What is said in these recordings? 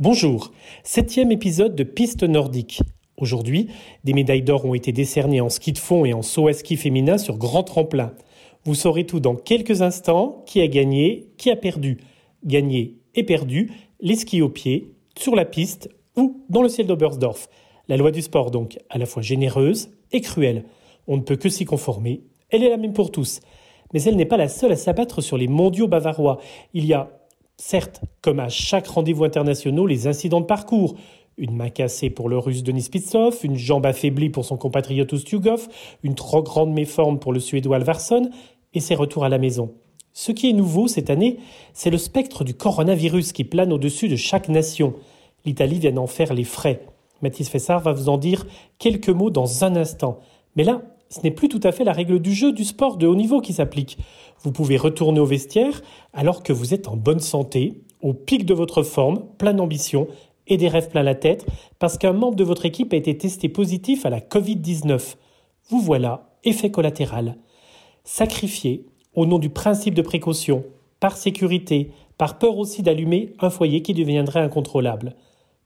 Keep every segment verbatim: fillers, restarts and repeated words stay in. Bonjour, septième épisode de Piste Nordique. Aujourd'hui, des médailles d'or ont été décernées en ski de fond et en saut à ski féminin sur grand tremplin. Vous saurez tout dans quelques instants, qui a gagné, qui a perdu. Gagné et perdu, les skis au pied, sur la piste ou dans le ciel d'Oberstdorf. La loi du sport donc, à la fois généreuse et cruelle. On ne peut que s'y conformer, elle est la même pour tous. Mais elle n'est pas la seule à s'abattre sur les mondiaux bavarois. Il y a... Certes, comme à chaque rendez-vous international, les incidents de parcours. Une main cassée pour le russe Denis Spitzov, une jambe affaiblie pour son compatriote Ustugov, une trop grande méforme pour le suédois Alvarsson et ses retours à la maison. Ce qui est nouveau cette année, c'est le spectre du coronavirus qui plane au-dessus de chaque nation. L'Italie vient d'en faire les frais. Mathis Fessard va vous en dire quelques mots dans un instant. Mais là, ce n'est plus tout à fait la règle du jeu du sport de haut niveau qui s'applique. Vous pouvez retourner au vestiaire alors que vous êtes en bonne santé, au pic de votre forme, plein d'ambition et des rêves plein la tête, parce qu'un membre de votre équipe a été testé positif à la covid dix-neuf. Vous voilà, effet collatéral. Sacrifié au nom du principe de précaution, par sécurité, par peur aussi d'allumer un foyer qui deviendrait incontrôlable.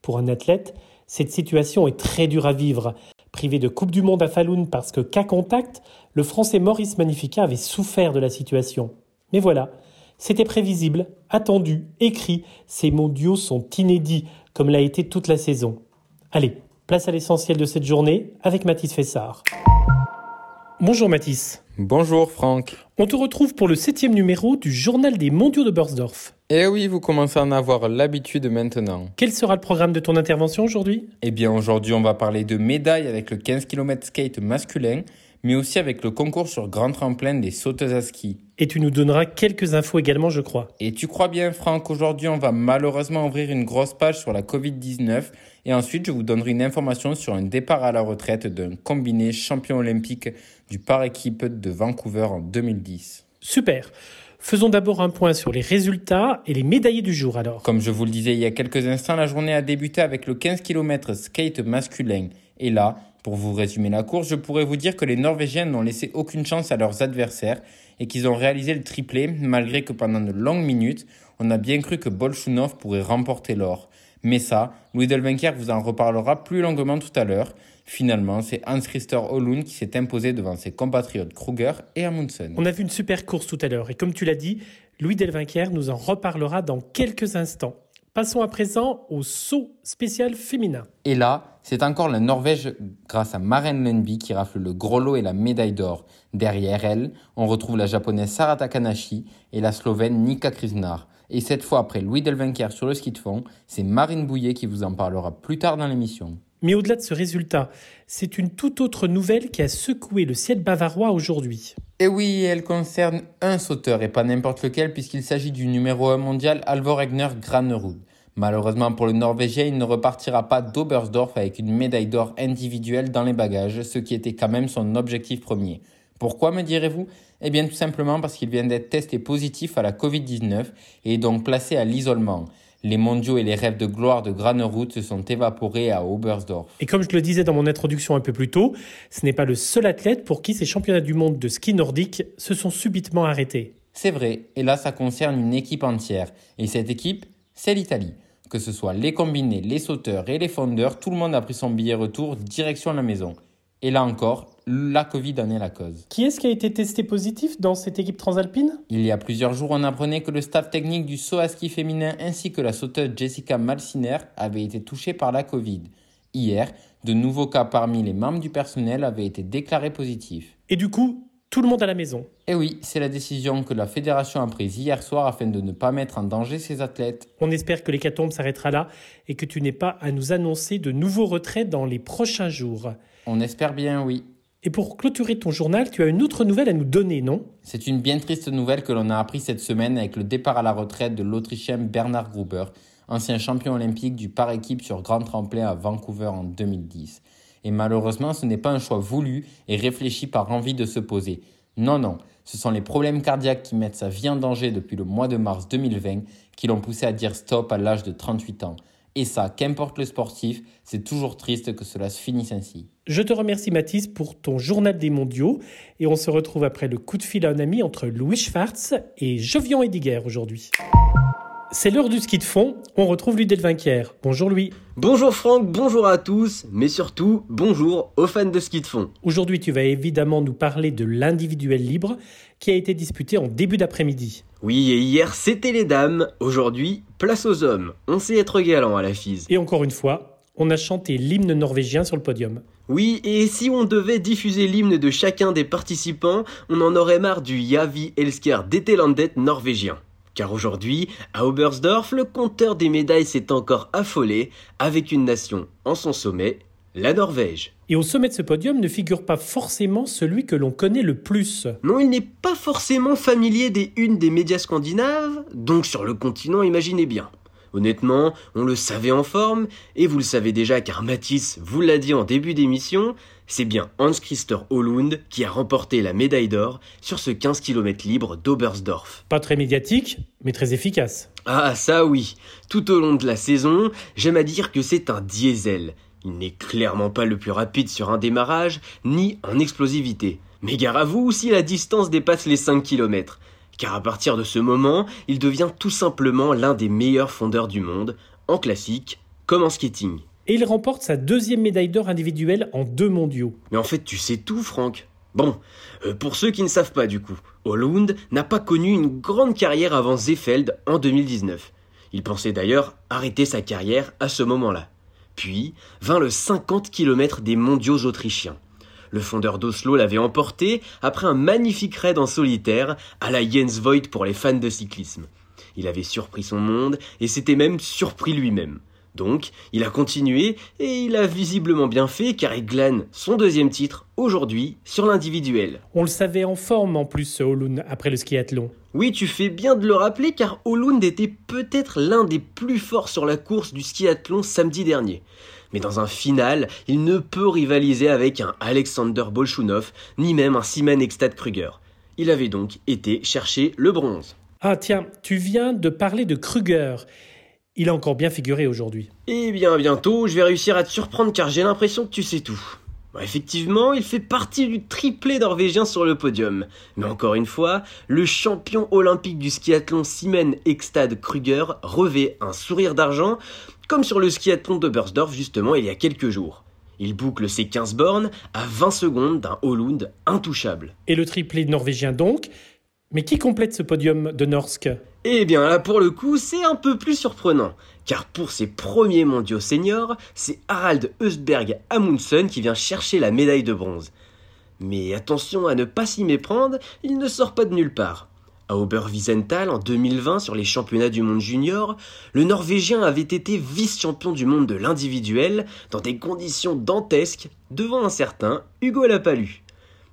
Pour un athlète, cette situation est très dure à vivre. Privé de Coupe du Monde à Falun parce que cas contact, le Français Maurice Magnificat avait souffert de la situation. Mais voilà, c'était prévisible, attendu, écrit. Ces mondiaux sont inédits, comme l'a été toute la saison. Allez, place à l'essentiel de cette journée avec Mathis Fessard. Bonjour Mathis. Bonjour Franck. On te retrouve pour le septième numéro du Journal des mondiaux de Börsdorf. Eh oui, vous commencez à en avoir l'habitude maintenant. Quel sera le programme de ton intervention aujourd'hui ? Eh bien aujourd'hui, on va parler de médailles avec le quinze kilomètres skate masculin, mais aussi avec le concours sur grand tremplin des sauteuses à ski. Et tu nous donneras quelques infos également, je crois. Et tu crois bien, Franck, aujourd'hui, on va malheureusement ouvrir une grosse page sur la covid dix-neuf. Et ensuite, je vous donnerai une information sur un départ à la retraite d'un combiné champion olympique du par équipe de Vancouver en deux mille dix. Super. Faisons d'abord un point sur les résultats et les médaillés du jour alors. Comme je vous le disais il y a quelques instants, la journée a débuté avec le quinze kilomètres skate masculin. Et là, pour vous résumer la course, je pourrais vous dire que les Norvégiens n'ont laissé aucune chance à leurs adversaires et qu'ils ont réalisé le triplé, malgré que pendant de longues minutes, on a bien cru que Bolshunov pourrait remporter l'or. Mais ça, Louis Delvincaire vous en reparlera plus longuement tout à l'heure. Finalement, c'est Hans Christer Holund qui s'est imposé devant ses compatriotes Kruger et Amundsen. On a vu une super course tout à l'heure et comme tu l'as dit, Louis Delvincaire nous en reparlera dans quelques instants. Passons à présent au saut spécial féminin. Et là, c'est encore la Norvège grâce à Maren Lundby qui rafle le gros lot et la médaille d'or. Derrière elle, on retrouve la japonaise Sara Takanashi et la slovène Nika Krisnar. Et cette fois après Louis Delvincaire sur le ski de fond, c'est Marine Bouillet qui vous en parlera plus tard dans l'émission. Mais au-delà de ce résultat, c'est une toute autre nouvelle qui a secoué le ciel bavarois aujourd'hui. Et oui, elle concerne un sauteur et pas n'importe lequel puisqu'il s'agit du numéro un mondial Halvor Egner Granerud. Malheureusement pour le Norvégien, il ne repartira pas d'Oberstdorf avec une médaille d'or individuelle dans les bagages, ce qui était quand même son objectif premier. Pourquoi me direz-vous ? Eh bien tout simplement parce qu'il vient d'être testé positif à la covid dix-neuf et est donc placé à l'isolement. Les mondiaux et les rêves de gloire de Granerud se sont évaporés à Oberstdorf. Et comme je le disais dans mon introduction un peu plus tôt, ce n'est pas le seul athlète pour qui ces championnats du monde de ski nordique se sont subitement arrêtés. C'est vrai, et là ça concerne une équipe entière. Et cette équipe, c'est l'Italie. Que ce soit les combinés, les sauteurs et les fondeurs, tout le monde a pris son billet retour direction la maison. Et là encore, la Covid en est la cause. Qui est-ce qui a été testé positif dans cette équipe transalpine ? Il y a plusieurs jours, on apprenait que le staff technique du saut à ski féminin ainsi que la sauteuse Jessica Malsiner avaient été touchés par la Covid. Hier, de nouveaux cas parmi les membres du personnel avaient été déclarés positifs. Et du coup, tout le monde à la maison ? Eh oui, c'est la décision que la fédération a prise hier soir afin de ne pas mettre en danger ses athlètes. On espère que l'hécatombe s'arrêtera là et que tu n'aies pas à nous annoncer de nouveaux retraits dans les prochains jours. On espère bien, oui. Et pour clôturer ton journal, tu as une autre nouvelle à nous donner, non ? C'est une bien triste nouvelle que l'on a apprise cette semaine avec le départ à la retraite de l'Autrichien Bernard Gruber, ancien champion olympique du par équipe sur grand tremplin à Vancouver en deux mille dix. Et malheureusement, ce n'est pas un choix voulu et réfléchi par envie de se poser. Non, non, ce sont les problèmes cardiaques qui mettent sa vie en danger depuis le mois de mars deux mille vingt qui l'ont poussé à dire stop à l'âge de trente-huit ans. Et ça, qu'importe le sportif, c'est toujours triste que cela se finisse ainsi. Je te remercie Mathis pour ton journal des mondiaux et on se retrouve après le coup de fil à un ami entre Louis Schwarz et Jovian Hediger aujourd'hui. c'est l'heure du ski de fond. On retrouve Louis Delvincaire. Bonjour Louis. Bonjour Franck, bonjour à tous, mais surtout bonjour aux fans de ski de fond. Aujourd'hui, tu vas évidemment nous parler de l'individuel libre qui a été disputé en début d'après-midi. Oui, et hier c'était les dames, aujourd'hui place aux hommes. On sait être galant à la F I S. Et encore une fois, on a chanté l'hymne norvégien sur le podium. Oui, et si on devait diffuser l'hymne de chacun des participants, on en aurait marre du Javi Elsker Detelandet norvégien. Car aujourd'hui, à Oberstdorf, le compteur des médailles s'est encore affolé avec une nation en son sommet, la Norvège. Et au sommet de ce podium ne figure pas forcément celui que l'on connaît le plus. Non, il n'est pas forcément familier des unes des médias scandinaves, donc sur le continent, imaginez bien. Honnêtement, on le savait en forme, et vous le savez déjà car Mathis vous l'a dit en début d'émission, c'est bien Hans Christer Holund qui a remporté la médaille d'or sur ce quinze kilomètres libre d'Oberstdorf. Pas très médiatique, mais très efficace. Ah ça oui, tout au long de la saison, j'aime à dire que c'est un diesel. Il n'est clairement pas le plus rapide sur un démarrage, ni en explosivité. Mais gare à vous si la distance dépasse les cinq kilomètres. Car à partir de ce moment, il devient tout simplement l'un des meilleurs fondeurs du monde, en classique comme en skating. Et il remporte sa deuxième médaille d'or individuelle en deux mondiaux. Mais en fait, tu sais tout, Franck. Bon, euh, pour ceux qui ne savent pas du coup, Holund n'a pas connu une grande carrière avant Seefeld en deux mille dix-neuf. Il pensait d'ailleurs arrêter sa carrière à ce moment-là. Puis vint le cinquante kilomètres des mondiaux autrichiens. Le fondeur d'Oslo l'avait emporté après un magnifique raid en solitaire à la Jens Voigt pour les fans de cyclisme. Il avait surpris son monde et s'était même surpris lui-même. Donc, il a continué et il a visiblement bien fait car il glane son deuxième titre aujourd'hui sur l'individuel. On le savait en forme en plus ce Holund après le skiathlon. Oui, tu fais bien de le rappeler car Holund était peut-être l'un des plus forts sur la course du skiathlon samedi dernier. Mais dans un final, il ne peut rivaliser avec un Aleksandr Bolshunov, ni même un Simen Hegstad Krüger. Il avait donc été chercher le bronze. Ah tiens, tu viens de parler de Kruger. Il a encore bien figuré aujourd'hui. Eh bien bientôt, je vais réussir à te surprendre car j'ai l'impression que tu sais tout. Effectivement, il fait partie du triplé norvégien sur le podium. Mais encore une fois, le champion olympique du skiathlon Simen Hegstad Krüger revêt un sourire d'argent, comme sur le skiathlon de Börsdorf justement il y a quelques jours. Il boucle ses quinze bornes à vingt secondes d'un Holund intouchable. Et le triplé norvégien donc. Mais qui complète ce podium de Norsk ? Eh bien là pour le coup c'est un peu plus surprenant, car pour ses premiers mondiaux seniors, c'est Harald Özberg Amundsen qui vient chercher la médaille de bronze. Mais attention à ne pas s'y méprendre, il ne sort pas de nulle part. À Oberwiesenthal en deux mille vingt sur les championnats du monde junior, le Norvégien avait été vice-champion du monde de l'individuel dans des conditions dantesques devant un certain Hugo Lapalu.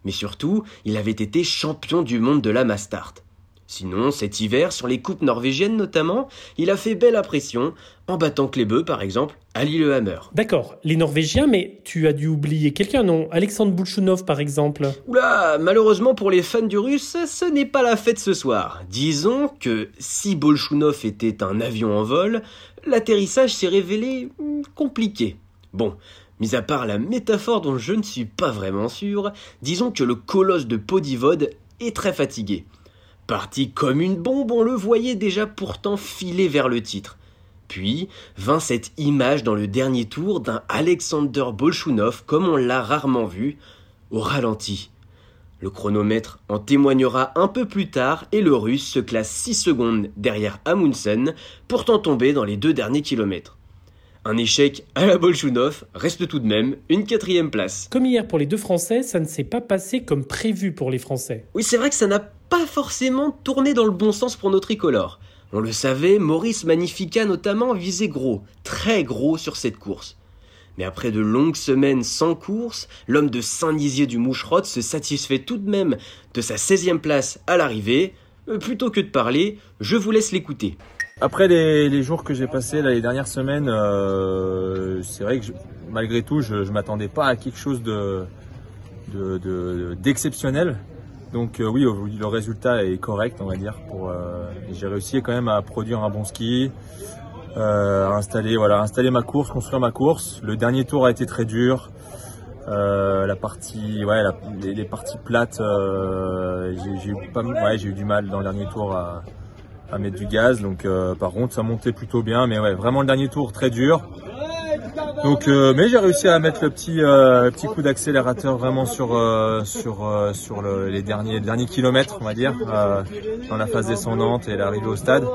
Mais surtout, il avait été champion du monde de la mass-start. Sinon, cet hiver, sur les coupes norvégiennes notamment, il a fait belle impression en battant Klebeux, par exemple, à Lillehammer. D'accord, les Norvégiens, mais tu as dû oublier quelqu'un, non ? Aleksandr Bolshunov, par exemple. Oula, malheureusement pour les fans du Russe, ce n'est pas la fête ce soir. Disons que si Bolshunov était un avion en vol, l'atterrissage s'est révélé compliqué. Bon, mis à part la métaphore dont je ne suis pas vraiment sûr, disons que le colosse de Podivode est très fatigué. Parti comme une bombe, on le voyait déjà pourtant filer vers le titre. Puis vint cette image dans le dernier tour d'un Aleksandr Bolshunov comme on l'a rarement vu, au ralenti. Le chronomètre en témoignera un peu plus tard et le Russe se classe six secondes derrière Amundsen, pourtant tombé dans les deux derniers kilomètres. Un échec à la Bolshunov reste tout de même une quatrième place. Comme hier pour les deux Français, ça ne s'est pas passé comme prévu pour les Français. Oui, c'est vrai que ça n'a pas forcément tourné dans le bon sens pour nos tricolores. On le savait, Maurice Magnificat notamment visait gros, très gros sur cette course. Mais après de longues semaines sans course, l'homme de Saint-Nizier du Moucherotte se satisfait tout de même de sa seizième place à l'arrivée. Plutôt que de parler, je vous laisse l'écouter. Après les, les jours que j'ai passés là, les dernières semaines, euh, c'est vrai que je, malgré tout, je ne m'attendais pas à quelque chose de, de, de, d'exceptionnel. Donc euh, oui, le résultat est correct, on va dire. Pour, euh, j'ai réussi quand même à produire un bon ski, euh, à installer, voilà, installer ma course, construire ma course. Le dernier tour a été très dur. Euh, la partie, ouais, la, les, les parties plates, euh, j'ai, j'ai, eu pas, ouais, j'ai eu du mal dans le dernier tour à... à mettre du gaz. Donc euh, par contre ça montait plutôt bien, mais ouais, vraiment le dernier tour très dur. Donc euh, mais j'ai réussi à mettre le petit euh, petit coup d'accélérateur vraiment sur euh, sur euh, sur le, les derniers derniers kilomètres, on va dire, euh, dans la phase descendante et l'arrivée au stade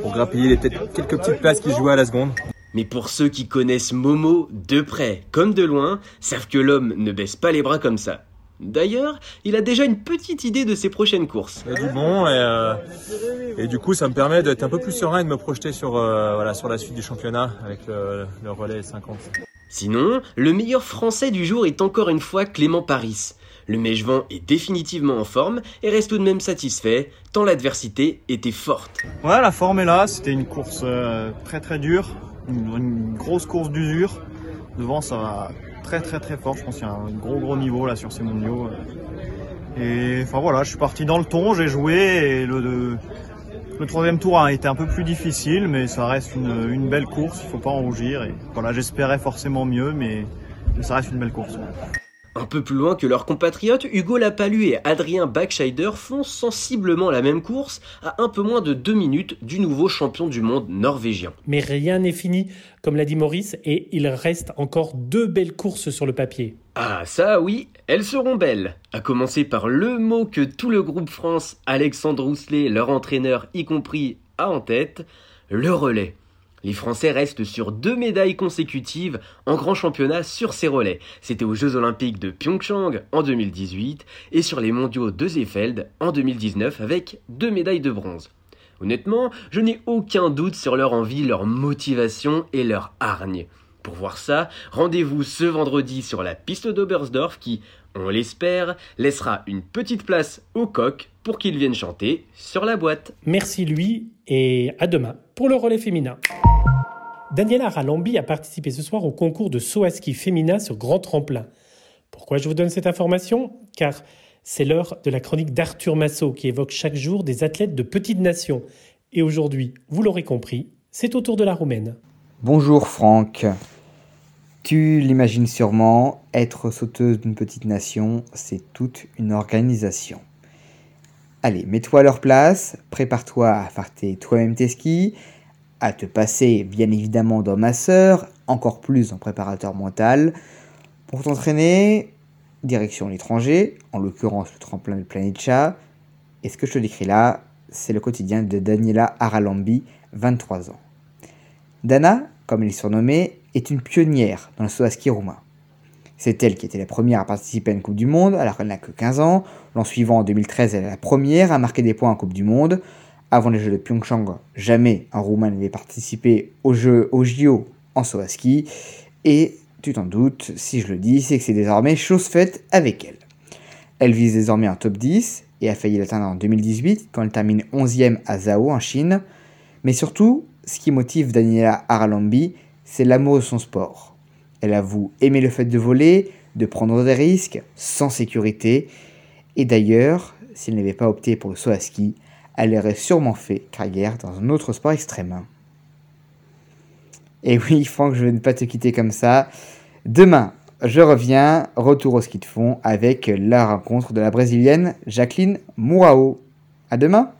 pour grappiller les quelques petites places qui jouaient à la seconde. Mais pour ceux qui connaissent Momo de près comme de loin, savent que l'homme ne baisse pas les bras comme ça. D'ailleurs, il a déjà une petite idée de ses prochaines courses. Il y a du bon et, euh, et du coup, ça me permet d'être un peu plus serein et de me projeter sur, euh, voilà, sur la suite du championnat avec euh, le relais cinquante. Sinon, le meilleur français du jour est encore une fois Clément Paris. Le Mégevant est définitivement en forme et reste tout de même satisfait, tant l'adversité était forte. Ouais, la forme est là, c'était une course euh, très très dure, une, une grosse course d'usure. Devant, ça va très très très fort, je pense qu'il y a un gros gros niveau là sur ces mondiaux. Et enfin voilà, je suis parti dans le ton, j'ai joué et le, le, le troisième tour a été un peu plus difficile, mais ça reste une, une belle course, il ne faut pas en rougir. Et voilà, j'espérais forcément mieux, mais, mais ça reste une belle course. Un peu plus loin que leurs compatriotes, Hugo Lapalu et Adrien Backscheider font sensiblement la même course à un peu moins de deux minutes du nouveau champion du monde norvégien. Mais rien n'est fini, comme l'a dit Maurice, et il reste encore deux belles courses sur le papier. Ah ça oui, elles seront belles. À commencer par le mot que tout le groupe France, Alexandre Rousselet, leur entraîneur y compris, a en tête, le relais. Les Français restent sur deux médailles consécutives en grand championnat sur ces relais. C'était aux Jeux Olympiques de Pyeongchang en deux mille dix-huit et sur les mondiaux de Seefeld en deux mille dix-neuf avec deux médailles de bronze. Honnêtement, je n'ai aucun doute sur leur envie, leur motivation et leur hargne. Pour voir ça, rendez-vous ce vendredi sur la piste d'Oberstdorf qui, on l'espère, laissera une petite place au coq pour qu'il vienne chanter sur la boîte. Merci Louis et à demain pour le relais féminin. Daniela Haralambi a participé ce soir au concours de saut à ski féminin sur grand tremplin. Pourquoi je vous donne cette information ? Car c'est l'heure de la chronique d'Arthur Massot qui évoque chaque jour des athlètes de petites nations. Et aujourd'hui, vous l'aurez compris, c'est au tour de la Roumaine. Bonjour Franck. Tu l'imagines sûrement, être sauteuse d'une petite nation, c'est toute une organisation. Allez, mets-toi à leur place, prépare-toi à faire tes, toi-même tes skis, à te passer bien évidemment d'un masseur, encore plus en préparateur mental, pour t'entraîner, direction l'étranger, en l'occurrence le tremplin de Planitia. Et ce que je te décris là, c'est le quotidien de Daniela Haralambi, vingt-trois ans. Dana, comme elle est surnommée, est une pionnière dans le saut à ski roumain. C'est elle qui était la première à participer à une Coupe du Monde, alors qu'elle n'a que quinze ans. L'an suivant, en deux mille treize, elle est la première à marquer des points en Coupe du Monde. Avant les Jeux de Pyeongchang, jamais un Roumain n'avait participé aux Jeux, aux J O en saut à ski. Et tu t'en doutes, si je le dis, c'est que c'est désormais chose faite avec elle. Elle vise désormais un top dix et a failli l'atteindre en deux mille dix-huit quand elle termine onzième à Zhao en Chine. Mais surtout, ce qui motive Daniela Haralambi, c'est l'amour de son sport. Elle avoue aimer le fait de voler, de prendre des risques, sans sécurité. Et d'ailleurs, s'il n'avait pas opté pour le saut à ski, elle aurait sûrement fait carrière dans un autre sport extrême. Et oui, Franck, je vais ne pas te quitter comme ça. Demain, je reviens, retour au ski de fond avec la rencontre de la Brésilienne Jacqueline Mourão. À demain.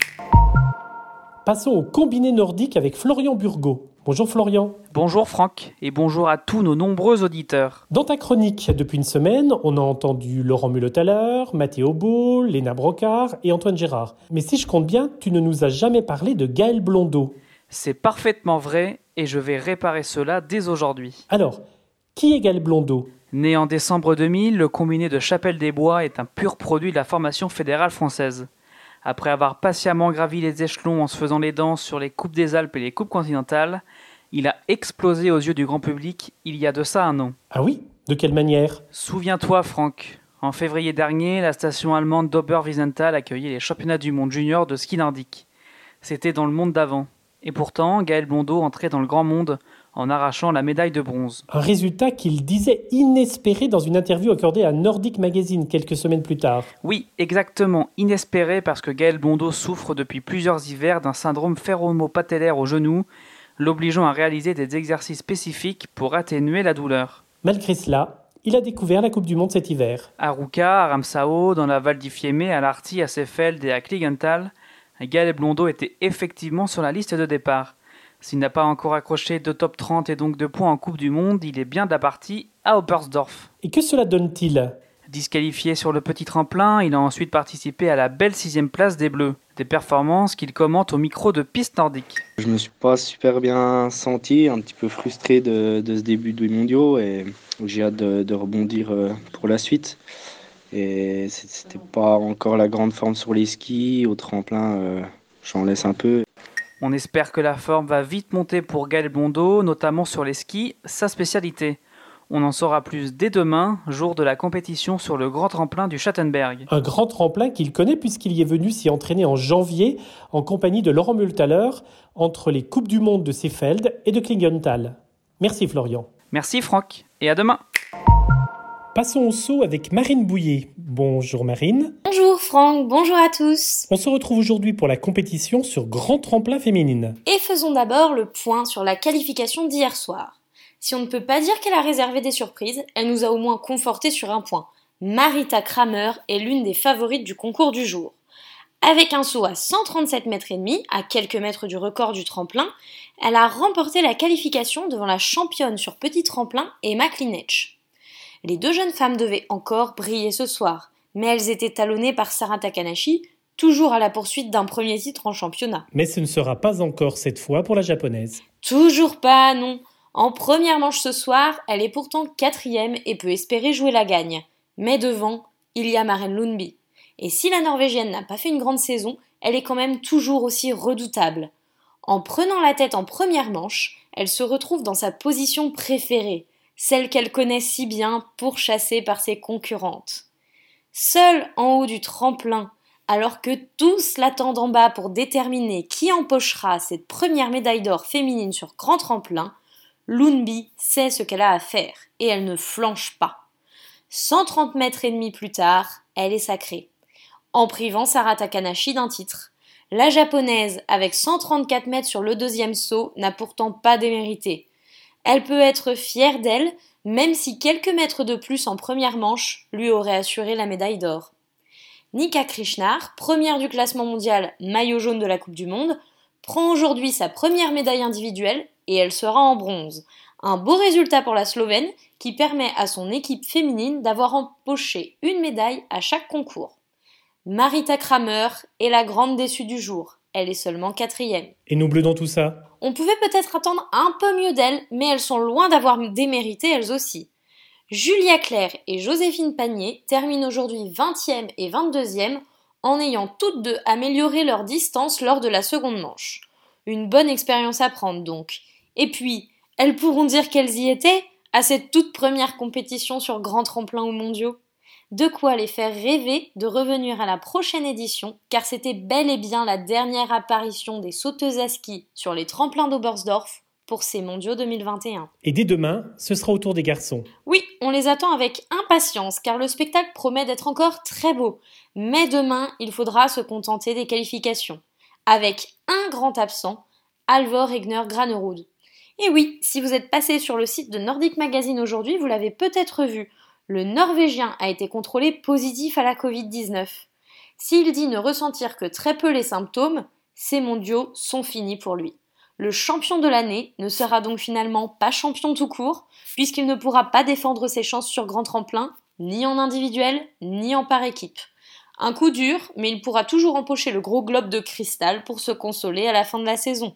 Passons au combiné nordique avec Florian Burgot. Bonjour Florian. Bonjour Franck et bonjour à tous nos nombreux auditeurs. Dans ta chronique, depuis une semaine, on a entendu Laurent Mullothaler, Mathéo Beau, Léna Brocard et Antoine Gérard. Mais si je compte bien, tu ne nous as jamais parlé de Gaël Blondeau. C'est parfaitement vrai et je vais réparer cela dès aujourd'hui. Alors, qui est Gaël Blondeau ? Né en décembre deux mille, le combiné de Chapelle-des-Bois est un pur produit de la formation fédérale française. Après avoir patiemment gravi les échelons en se faisant les dents sur les Coupes des Alpes et les Coupes continentales, il a explosé aux yeux du grand public il y a de ça un an. Ah oui ? De quelle manière ? Souviens-toi, Franck. En février dernier, la station allemande d'Oberwiesenthal accueillait les championnats du monde junior de ski nordique. C'était dans le monde d'avant. Et pourtant, Gaël Blondeau entrait dans le grand monde en arrachant la médaille de bronze. Un résultat qu'il disait inespéré dans une interview accordée à Nordic Magazine quelques semaines plus tard. Oui, exactement, inespéré parce que Gaël Blondeau souffre depuis plusieurs hivers d'un syndrome féromo-patellaire au genou, l'obligeant à réaliser des exercices spécifiques pour atténuer la douleur. Malgré cela, il a découvert la Coupe du Monde cet hiver. À Ruka, à Ramsau, dans la Val di Fiemme, à Lahti, à Seefeld et à Klingental, Gaël Blondeau était effectivement sur la liste de départ. S'il n'a pas encore accroché de top trente et donc de points en Coupe du Monde, il est bien de la partie à Oberstdorf. Et que cela donne-t-il ? Disqualifié sur le petit tremplin, il a ensuite participé à la belle sixième place des Bleus. Des performances qu'il commente au micro de Piste Nordique. Je me suis pas super bien senti, un petit peu frustré de, de ce début de mondiaux et j'ai hâte de, de rebondir pour la suite. Et c'était pas encore la grande forme sur les skis, au tremplin, euh, j'en laisse un peu. On espère que la forme va vite monter pour Gaël Blondeau, notamment sur les skis, sa spécialité. On en saura plus dès demain, jour de la compétition sur le grand tremplin du Schattenberg. Un grand tremplin qu'il connaît puisqu'il y est venu s'y entraîner en janvier en compagnie de Laurent Multhaler entre les Coupes du Monde de Seefeld et de Klingental. Merci Florian. Merci Franck et à demain. Passons au saut avec Marine Bouillet. Bonjour Marine. Bonjour Franck, bonjour à tous. On se retrouve aujourd'hui pour la compétition sur grand tremplin féminine. Et faisons d'abord le point sur la qualification d'hier soir. Si on ne peut pas dire qu'elle a réservé des surprises, elle nous a au moins conforté sur un point. Marita Kramer est l'une des favorites du concours du jour. Avec un saut à cent trente-sept mètres et demi, à quelques mètres du record du tremplin, elle a remporté la qualification devant la championne sur petit tremplin, Emma Klinetsch. Les deux jeunes femmes devaient encore briller ce soir, mais elles étaient talonnées par Sara Takanashi, toujours à la poursuite d'un premier titre en championnat. Mais ce ne sera pas encore cette fois pour la japonaise. Toujours pas, non. En première manche ce soir, elle est pourtant quatrième et peut espérer jouer la gagne. Mais devant, il y a Maren Lundby. Et si la Norvégienne n'a pas fait une grande saison, elle est quand même toujours aussi redoutable. En prenant la tête en première manche, elle se retrouve dans sa position préférée, celle qu'elle connaît si bien pourchassée par ses concurrentes. Seule en haut du tremplin, alors que tous l'attendent en bas pour déterminer qui empochera cette première médaille d'or féminine sur grand tremplin, Lundby sait ce qu'elle a à faire et elle ne flanche pas. cent trente mètres et demi plus tard, elle est sacrée. En privant Sara Takanashi d'un titre, la japonaise, avec cent trente-quatre mètres sur le deuxième saut, n'a pourtant pas démérité. Elle peut être fière d'elle, même si quelques mètres de plus en première manche lui auraient assuré la médaille d'or. Nika Krisnar, première du classement mondial, maillot jaune de la Coupe du Monde, prend aujourd'hui sa première médaille individuelle et elle sera en bronze. Un beau résultat pour la Slovène qui permet à son équipe féminine d'avoir empoché une médaille à chaque concours. Marita Kramer est la grande déçue du jour. Elle est seulement quatrième. Et nous bleus dans tout ça ? On pouvait peut-être attendre un peu mieux d'elles, mais elles sont loin d'avoir démérité elles aussi. Julia Claire et Joséphine Panier terminent aujourd'hui vingtième et vingt-deuxième en ayant toutes deux amélioré leur distance lors de la seconde manche. Une bonne expérience à prendre donc. Et puis, elles pourront dire qu'elles y étaient à cette toute première compétition sur grand tremplin aux mondiaux. De quoi les faire rêver de revenir à la prochaine édition, car c'était bel et bien la dernière apparition des sauteuses à ski sur les tremplins d'Oberstdorf pour ces mondiaux deux mille vingt et un. Et dès demain, ce sera au tour des garçons. Oui, on les attend avec impatience, car le spectacle promet d'être encore très beau. Mais demain, il faudra se contenter des qualifications. Avec un grand absent, Halvor Egner Granerud. Et oui, si vous êtes passé sur le site de Nordic Magazine aujourd'hui, vous l'avez peut-être vu. Le Norvégien a été contrôlé positif à la covid dix-neuf. S'il dit ne ressentir que très peu les symptômes, ces mondiaux sont finis pour lui. Le champion de l'année ne sera donc finalement pas champion tout court, puisqu'il ne pourra pas défendre ses chances sur grand tremplin, ni en individuel, ni en par équipe. Un coup dur, mais il pourra toujours empocher le gros globe de cristal pour se consoler à la fin de la saison.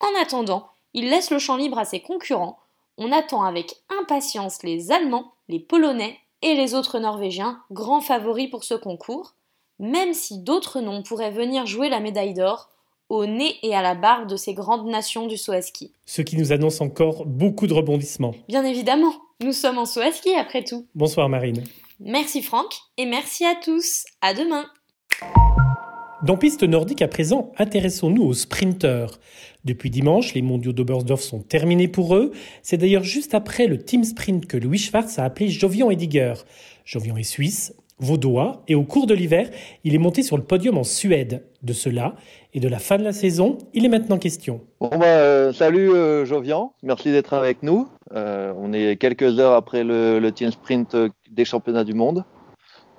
En attendant, il laisse le champ libre à ses concurrents. On attend avec impatience les Allemands, les Polonais et les autres Norvégiens, grands favoris pour ce concours, même si d'autres noms pourraient venir jouer la médaille d'or au nez et à la barbe de ces grandes nations du saut à ski. Ce qui nous annonce encore beaucoup de rebondissements. Bien évidemment, nous sommes en saut à ski après tout. Bonsoir Marine. Merci Franck et merci à tous. À demain. Dans Piste Nordique à présent, intéressons-nous aux sprinteurs. Depuis dimanche, les mondiaux d'Oberstdorf sont terminés pour eux. C'est d'ailleurs juste après le team sprint que Louis Schwarz a appelé Jovian Hediger. Jovian est suisse, vaudois, et au cours de l'hiver, il est monté sur le podium en Suède. De cela et de la fin de la saison, il est maintenant question. Bon bah, euh, salut euh, Jovian, merci d'être avec nous. Euh, on est quelques heures après le, le team sprint des championnats du monde.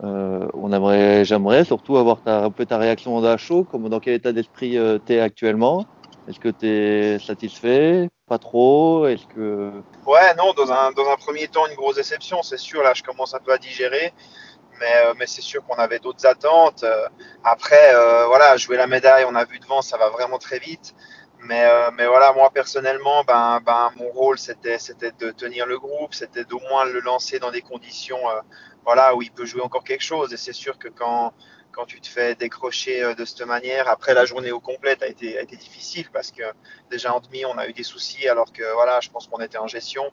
Euh, on aimerait, j'aimerais surtout avoir ta, un peu ta réaction à chaud, comme dans quel état d'esprit euh, tu es actuellement. Est-ce que tu es satisfait? Pas trop? Est-ce que... Ouais, non, dans un, dans un premier temps, une grosse déception, c'est sûr. Là, je commence un peu à digérer, mais, euh, mais c'est sûr qu'on avait d'autres attentes. Euh, après, euh, voilà, jouer la médaille, on a vu devant, ça va vraiment très vite. Mais, euh, mais voilà, moi personnellement, ben, ben, mon rôle, c'était, c'était de tenir le groupe, c'était d'au moins le lancer dans des conditions euh, voilà, où il peut jouer encore quelque chose. Et c'est sûr que quand, quand tu te fais décrocher de cette manière, après la journée au complet a été, a été difficile parce que déjà en demi, on a eu des soucis alors que voilà, je pense qu'on était en gestion.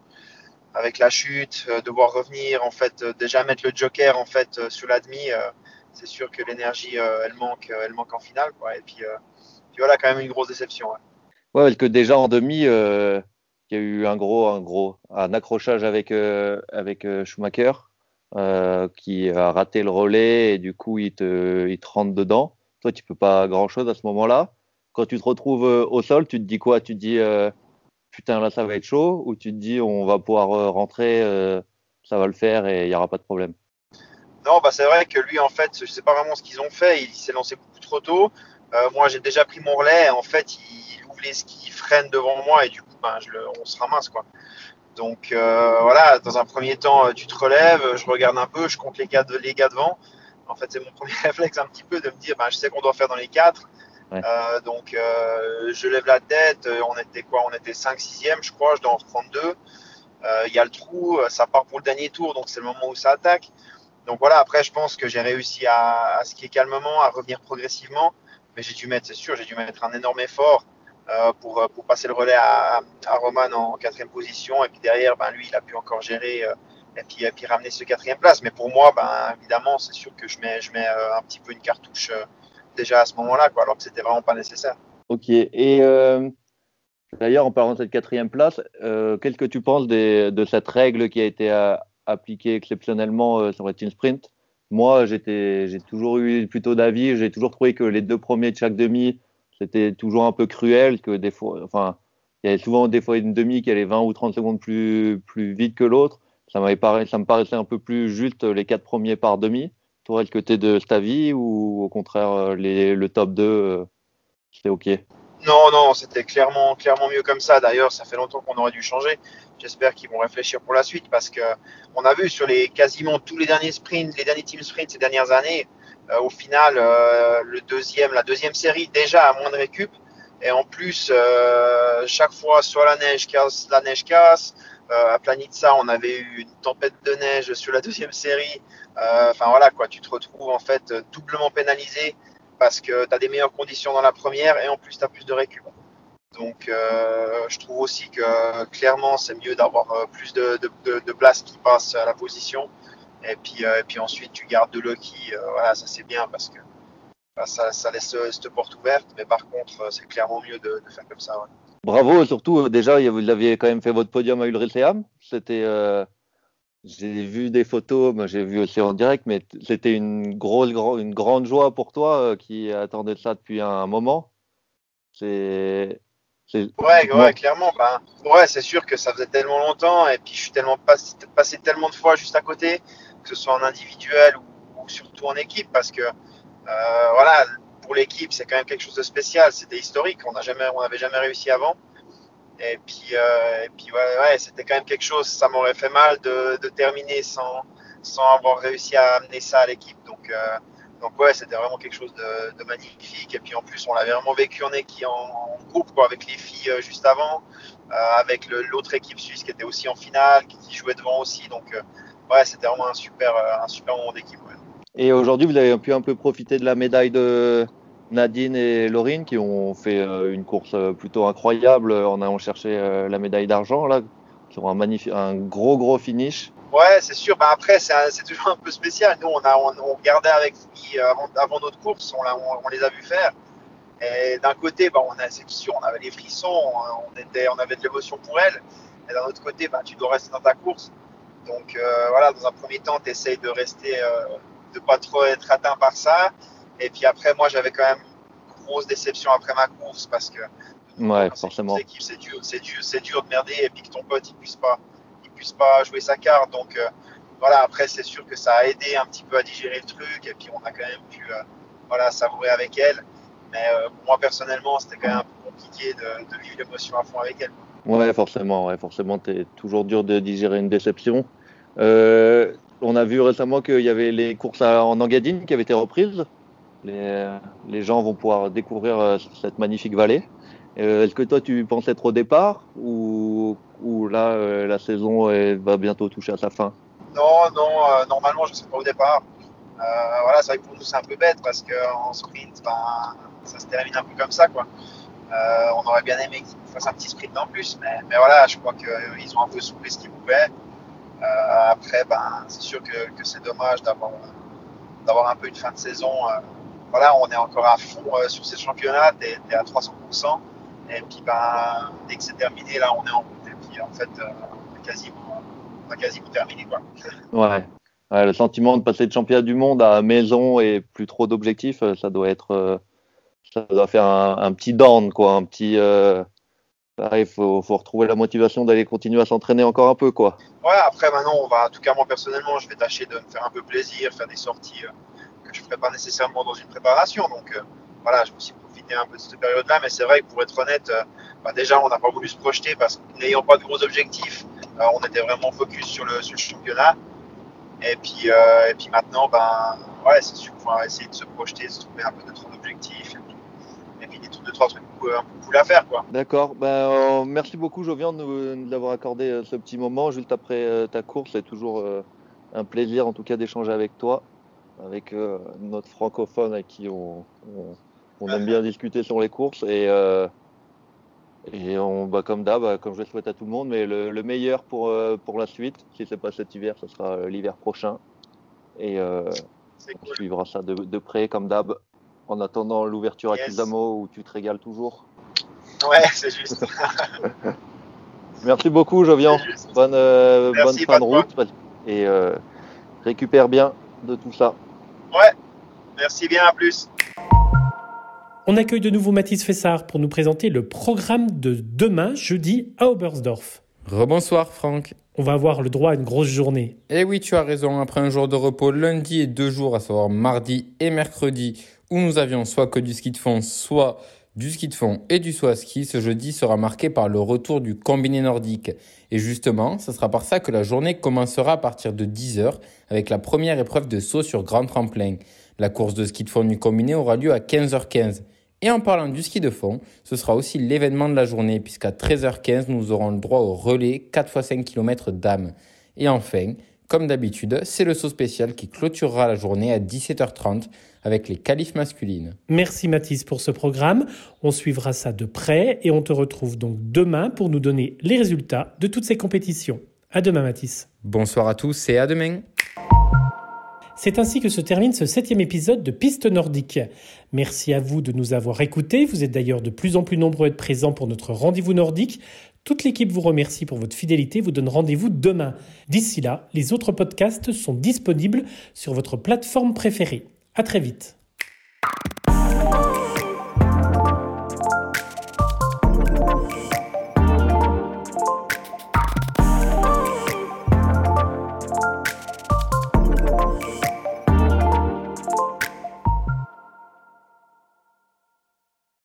Avec la chute, euh, devoir revenir, en fait, euh, déjà mettre le joker en fait, euh, sur la demi, euh, c'est sûr que l'énergie, euh, elle, manque, euh, elle manque en finale. Quoi. Et puis, euh, puis voilà, quand même une grosse déception. Ouais. Ouais, parce que déjà en demi, il euh, y a eu un gros, un gros, un accrochage avec euh, avec Schumacher euh, qui a raté le relais et du coup il te, il te rentre dedans. Toi, tu peux pas grand chose à ce moment-là. Quand tu te retrouves au sol, tu te dis quoi? Tu te dis euh, putain là ça va être chaud, ou tu te dis on va pouvoir rentrer, euh, ça va le faire et il y aura pas de problème. Non, bah c'est vrai que lui en fait, je sais pas vraiment ce qu'ils ont fait. Il s'est lancé beaucoup trop tôt. Euh, moi, j'ai déjà pris mon relais. En fait, il les skis freinent devant moi et du coup ben, je le, on se ramasse quoi. Donc euh, voilà, dans un premier temps tu te relèves, je regarde un peu, je compte les gars, de, les gars devant. En fait c'est mon premier réflexe un petit peu de me dire ben, je sais qu'on doit faire dans les quatre. Ouais. Euh, donc euh, je lève la tête, on était quoi, on était cinq sixième je crois, je dois en reprendre deux. Il y a le trou, ça part pour le dernier tour donc c'est le moment où ça attaque. Donc voilà, après je pense que j'ai réussi à, à skier calmement, à revenir progressivement, mais j'ai dû mettre, c'est sûr, j'ai dû mettre un énorme effort. Euh, pour, pour passer le relais à, à Roman en quatrième position et puis derrière ben, lui il a pu encore gérer euh, et, puis, et puis ramener ce quatrième place, mais pour moi ben, évidemment c'est sûr que je mets, je mets euh, un petit peu une cartouche euh, déjà à ce moment là quoi, alors que c'était vraiment pas nécessaire. Ok, et euh, d'ailleurs en parlant de cette quatrième place, euh, qu'est-ce que tu penses des, de cette règle qui a été à, appliquée exceptionnellement euh, sur les team sprint? Moi j'étais, j'ai toujours eu plutôt d'avis, j'ai toujours trouvé que les deux premiers de chaque demi c'était toujours un peu cruel, que des fois, enfin, il y avait souvent des fois une demi qui allait vingt ou trente secondes plus, plus vite que l'autre. Ça m'avait paru, ça me paraissait un peu plus juste les quatre premiers par demi. Toi, est-ce que tu es de cet avis ou au contraire, les, le top deux, c'était OK? Non, non, c'était clairement, clairement mieux comme ça. D'ailleurs, ça fait longtemps qu'on aurait dû changer. J'espère qu'ils vont réfléchir pour la suite parce que on a vu sur les quasiment tous les derniers sprints, les derniers team sprints ces dernières années, Euh, au final, euh, le deuxième, la deuxième série déjà à moins de récup, et en plus euh, chaque fois soit la neige casse, la neige casse. Euh, à Planitza, on avait eu une tempête de neige sur la deuxième série. Enfin euh, voilà quoi, tu te retrouves en fait doublement pénalisé parce que t'as des meilleures conditions dans la première et en plus t'as plus de récup. Donc euh, je trouve aussi que clairement c'est mieux d'avoir plus de, de, de, de places qui passent à la position. Et puis, euh, et puis ensuite, tu gardes de Lucky. Euh, voilà, ça c'est bien parce que bah, ça, ça laisse euh, cette porte ouverte. Mais par contre, euh, c'est clairement mieux de, de faire comme ça. Ouais. Bravo, surtout euh, déjà, vous aviez quand même fait votre podium à Ulricehamn. C'était, euh, j'ai vu des photos, mais j'ai vu aussi en direct, mais t- c'était une grosse, gro- une grande joie pour toi euh, qui attendais ça depuis un, un moment. C'est, c'est... Ouais, ouais, clairement. Ben, ouais, c'est sûr que ça faisait tellement longtemps, et puis je suis tellement pass- passé tellement de fois juste à côté, que ce soit en individuel ou, ou surtout en équipe, parce que euh, voilà, pour l'équipe c'est quand même quelque chose de spécial, c'était historique, on n'a jamais, on n'avait jamais réussi avant, et puis, euh, et puis ouais, ouais, c'était quand même quelque chose, ça m'aurait fait mal de, de terminer sans, sans avoir réussi à amener ça à l'équipe, donc, euh, donc ouais, c'était vraiment quelque chose de, de magnifique, et puis en plus on l'avait vraiment vécu en équipe, en, en groupe, quoi, avec les filles euh, juste avant, euh, avec le, l'autre équipe suisse qui était aussi en finale, qui, qui jouait devant aussi, donc euh, ouais, c'était vraiment un super, un super moment d'équipe. Ouais. Et aujourd'hui, vous avez pu un peu profiter de la médaille de Nadine et Laurine qui ont fait une course plutôt incroyable en allant chercher la médaille d'argent, là, qui ont un, magnifi- un gros, gros finish. Ouais, c'est sûr. Bah après, c'est, un, c'est toujours un peu spécial. Nous, on, a, on, on regardait avec qui avant, avant notre course, on, l'a, on, on les a vus faire. Et d'un côté, bah, on a, c'est sûr, on avait les frissons, on, était, on avait de l'émotion pour elles. Et d'un autre côté, bah, tu dois rester dans ta course. Donc euh, voilà, dans un premier temps, tu essayes de rester, euh, de pas trop être atteint par ça. Et puis après, moi, j'avais quand même une grosse déception après ma course parce que ouais, forcément. Équipes, c'est dur, c'est dur, c'est dur de merder et puis que ton pote il puisse pas, il puisse pas jouer sa carte. Donc euh, voilà, après c'est sûr que ça a aidé un petit peu à digérer le truc et puis on a quand même pu euh, voilà, savourer avec elle. Mais euh, pour moi personnellement, c'était quand même un peu compliqué de, de vivre l'émotion à fond avec elle. Ouais, forcément, ouais, forcément, c'est toujours dur de digérer une déception. Euh, on a vu récemment qu'il y avait les courses en Engadine qui avaient été reprises. Les, les gens vont pouvoir découvrir cette magnifique vallée. Euh, est-ce que toi, tu penses être au départ ou, ou là, euh, la saison elle, va bientôt toucher à sa fin? Non, non, euh, normalement, je ne serai pas au départ. Euh, voilà, c'est vrai que pour nous, c'est un peu bête parce qu'en sprint, ben, ça se termine un peu comme ça, quoi. Euh, on aurait bien aimé qu'ils fassent un petit sprint en plus, mais, mais voilà, je crois qu'ils euh, ont un peu soufflé ce qu'ils pouvaient. Euh, après, ben, c'est sûr que, que c'est dommage d'avoir, d'avoir un peu une fin de saison. Euh, voilà, on est encore à fond euh, sur ces championnats, t'es, t'es à trois cents pour cent. Et puis, ben, dès que c'est terminé, là, on est en route. Et puis, en fait, euh, on a quasiment, on a quasiment terminé, quoi. Ouais. Ouais, le sentiment de passer de championnat du monde à maison et plus trop d'objectifs, ça doit être, euh, ça doit faire un, un petit down, quoi. Un petit, euh, pareil, faut, faut retrouver la motivation d'aller continuer à s'entraîner encore un peu, quoi. Ouais. Après, maintenant, on va, en tout cas, moi personnellement, je vais tâcher de me faire un peu plaisir, faire des sorties euh, que je ferais pas nécessairement dans une préparation. Donc, euh, voilà, je me suis un peu de cette période-là, mais c'est vrai que pour être honnête, euh, bah déjà on n'a pas voulu se projeter parce que n'ayant pas de gros objectifs, euh, on était vraiment focus sur le, sur le championnat. Et puis, euh, et puis maintenant, ben, ouais, c'est sûr qu'on va essayer de se projeter, de se trouver un peu deux, trois objectifs, et puis, et puis des trucs, deux, trois trucs un peu cool à faire, quoi. D'accord. Ben, euh, merci beaucoup, Jovian, de nous, nous avoir accordé euh, ce petit moment juste après euh, ta course. C'est toujours euh, un plaisir, en tout cas, d'échanger avec toi, avec euh, notre francophone à qui on, on... On aime bien discuter sur les courses et, euh, et on, bah, comme d'hab, bah, comme je le souhaite à tout le monde, mais le, le meilleur pour, euh, pour la suite. Si ce n'est pas cet hiver, ce sera euh, l'hiver prochain. Et euh, on cool. suivra ça de, de près, comme d'hab, en attendant l'ouverture à yes. Kisamo où tu te régales toujours. Ouais, c'est juste. Merci beaucoup, Jovian. Bonne, euh, bonne fin de route quoi. Et euh, récupère bien de tout ça. Ouais, merci bien, à plus. On accueille de nouveau Mathis Fessard pour nous présenter le programme de demain, jeudi, à Oberstdorf. Rebonsoir Franck. On va avoir le droit à une grosse journée. Eh oui, tu as raison. Après un jour de repos lundi et deux jours, à savoir mardi et mercredi, où nous avions soit que du ski de fond, soit du ski de fond et du saut à ski, ce jeudi sera marqué par le retour du combiné nordique. Et justement, ce sera par ça que la journée commencera à partir de dix heures avec la première épreuve de saut sur grand tremplin. La course de ski de fond du combiné aura lieu à quinze heures quinze. Et en parlant du ski de fond, ce sera aussi l'événement de la journée, puisqu'à treize heures quinze, nous aurons le droit au relais quatre fois cinq kilomètres dames. Et enfin, comme d'habitude, c'est le saut spécial qui clôturera la journée à dix-sept heures trente avec les qualifs masculines. Merci Mathis pour ce programme. On suivra ça de près et on te retrouve donc demain pour nous donner les résultats de toutes ces compétitions. À demain Mathis. Bonsoir à tous et à demain. C'est ainsi que se termine ce septième épisode de Piste Nordique. Merci à vous de nous avoir écoutés. Vous êtes d'ailleurs de plus en plus nombreux à être présents pour notre rendez-vous nordique. Toute l'équipe vous remercie pour votre fidélité, vous donne rendez-vous demain. D'ici là, les autres podcasts sont disponibles sur votre plateforme préférée. À très vite.